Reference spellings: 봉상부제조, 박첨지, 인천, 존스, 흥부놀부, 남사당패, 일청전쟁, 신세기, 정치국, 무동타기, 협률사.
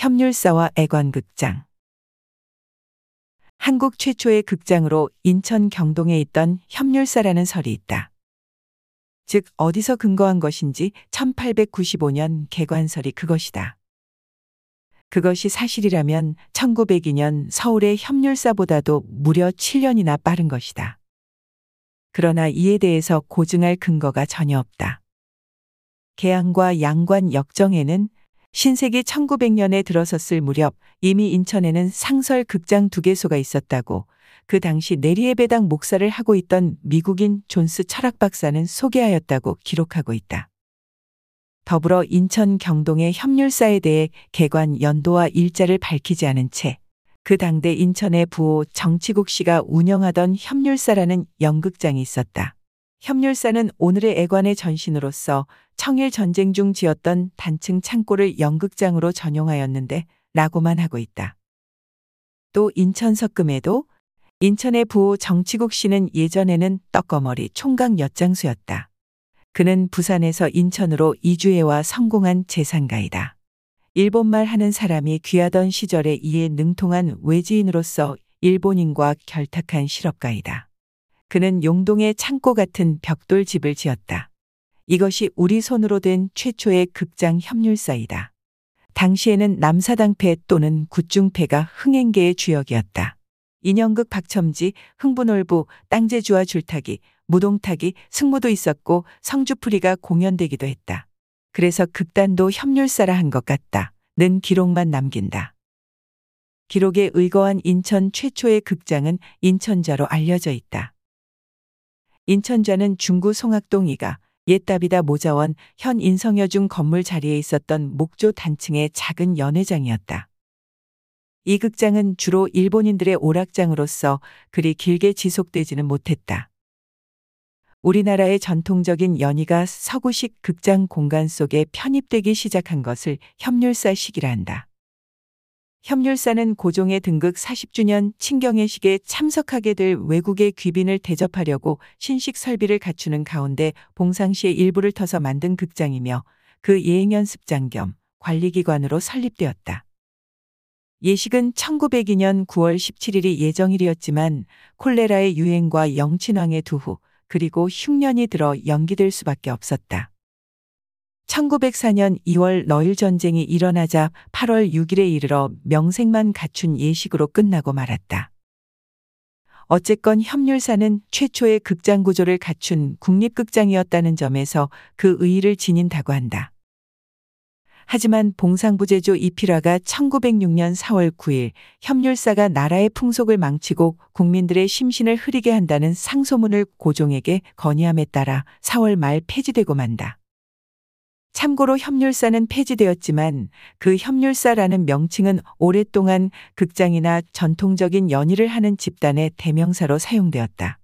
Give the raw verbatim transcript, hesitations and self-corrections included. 협률사와 애관극장. 한국 최초의 극장으로 인천 경동에 있던 협률사라는 설이 있다. 즉 어디서 근거한 것인지 천팔백구십오 년 개관설이 그것이다. 그것이 사실이라면 천구백이 년 서울의 협률사보다도 무려 칠 년이나 빠른 것이다. 그러나 이에 대해서 고증할 근거가 전혀 없다. 계양과 양관 역정에는 신세기 천구백 년에 들어섰을 무렵 이미 인천에는 상설 극장 두 개소가 있었다고 그 당시 내리의 배당 목사를 하고 있던 미국인 존스 철학 박사는 소개하였다고 기록하고 있다. 더불어 인천 경동의 협률사에 대해 개관 연도와 일자를 밝히지 않은 채 그 당대 인천의 부호 정치국 씨가 운영하던 협률사라는 연극장이 있었다. 협률사는 오늘의 애관의 전신으로서 청일 전쟁 중 지었던 단층 창고를 연극장으로 전용하였는데 라고만 하고 있다. 또 인천석금에도 인천의 부호 정치국 씨는 예전에는 떡거머리 총각 엿장수였다. 그는 부산에서 인천으로 이주해와 성공한 재산가이다. 일본말 하는 사람이 귀하던 시절에 이에 능통한 외지인으로서 일본인과 결탁한 실업가이다. 그는 용동의 창고 같은 벽돌 집을 지었다. 이것이 우리 손으로 된 최초의 극장 협률사이다. 당시에는 남사당패 또는 굿중패가 흥행계의 주역이었다. 인형극 박첨지, 흥부놀부, 땅제주와 줄타기, 무동타기, 승무도 있었고 성주풀이가 공연되기도 했다. 그래서 극단도 협률사라 한 것 같다. 는 기록만 남긴다. 기록에 의거한 인천 최초의 극장은 인천좌로 알려져 있다. 인천좌는 중구 송악동 이가 옛답이다 모자원 현 인성여중 건물 자리에 있었던 목조 단층의 작은 연회장이었다. 이 극장은 주로 일본인들의 오락장으로서 그리 길게 지속되지는 못했다. 우리나라의 전통적인 연희가 서구식 극장 공간 속에 편입되기 시작한 것을 협률사 시기라 한다. 협률사는 고종의 등극 사십 주년 친경회식에 참석하게 될 외국의 귀빈을 대접하려고 신식 설비를 갖추는 가운데 봉상시의 일부를 터서 만든 극장이며 그 예행연습장 겸 관리기관으로 설립되었다. 예식은 천구백이 년 구월 십칠일이 예정일이었지만 콜레라의 유행과 영친왕의 두후 그리고 흉년이 들어 연기될 수밖에 없었다. 천구백사 년 이월 러일 전쟁이 일어나자 팔월 육일에 이르러 명색만 갖춘 예식으로 끝나고 말았다. 어쨌건 협률사는 최초의 극장 구조를 갖춘 국립극장이었다는 점에서 그 의의를 지닌다고 한다. 하지만 봉상부제조 이필화가 천구백육 년 사월 구일 협률사가 나라의 풍속을 망치고 국민들의 심신을 흐리게 한다는 상소문을 고종에게 건의함에 따라 사월 말 폐지되고 만다. 참고로 협률사는 폐지되었지만 그 협률사라는 명칭은 오랫동안 극장이나 전통적인 연희를 하는 집단의 대명사로 사용되었다.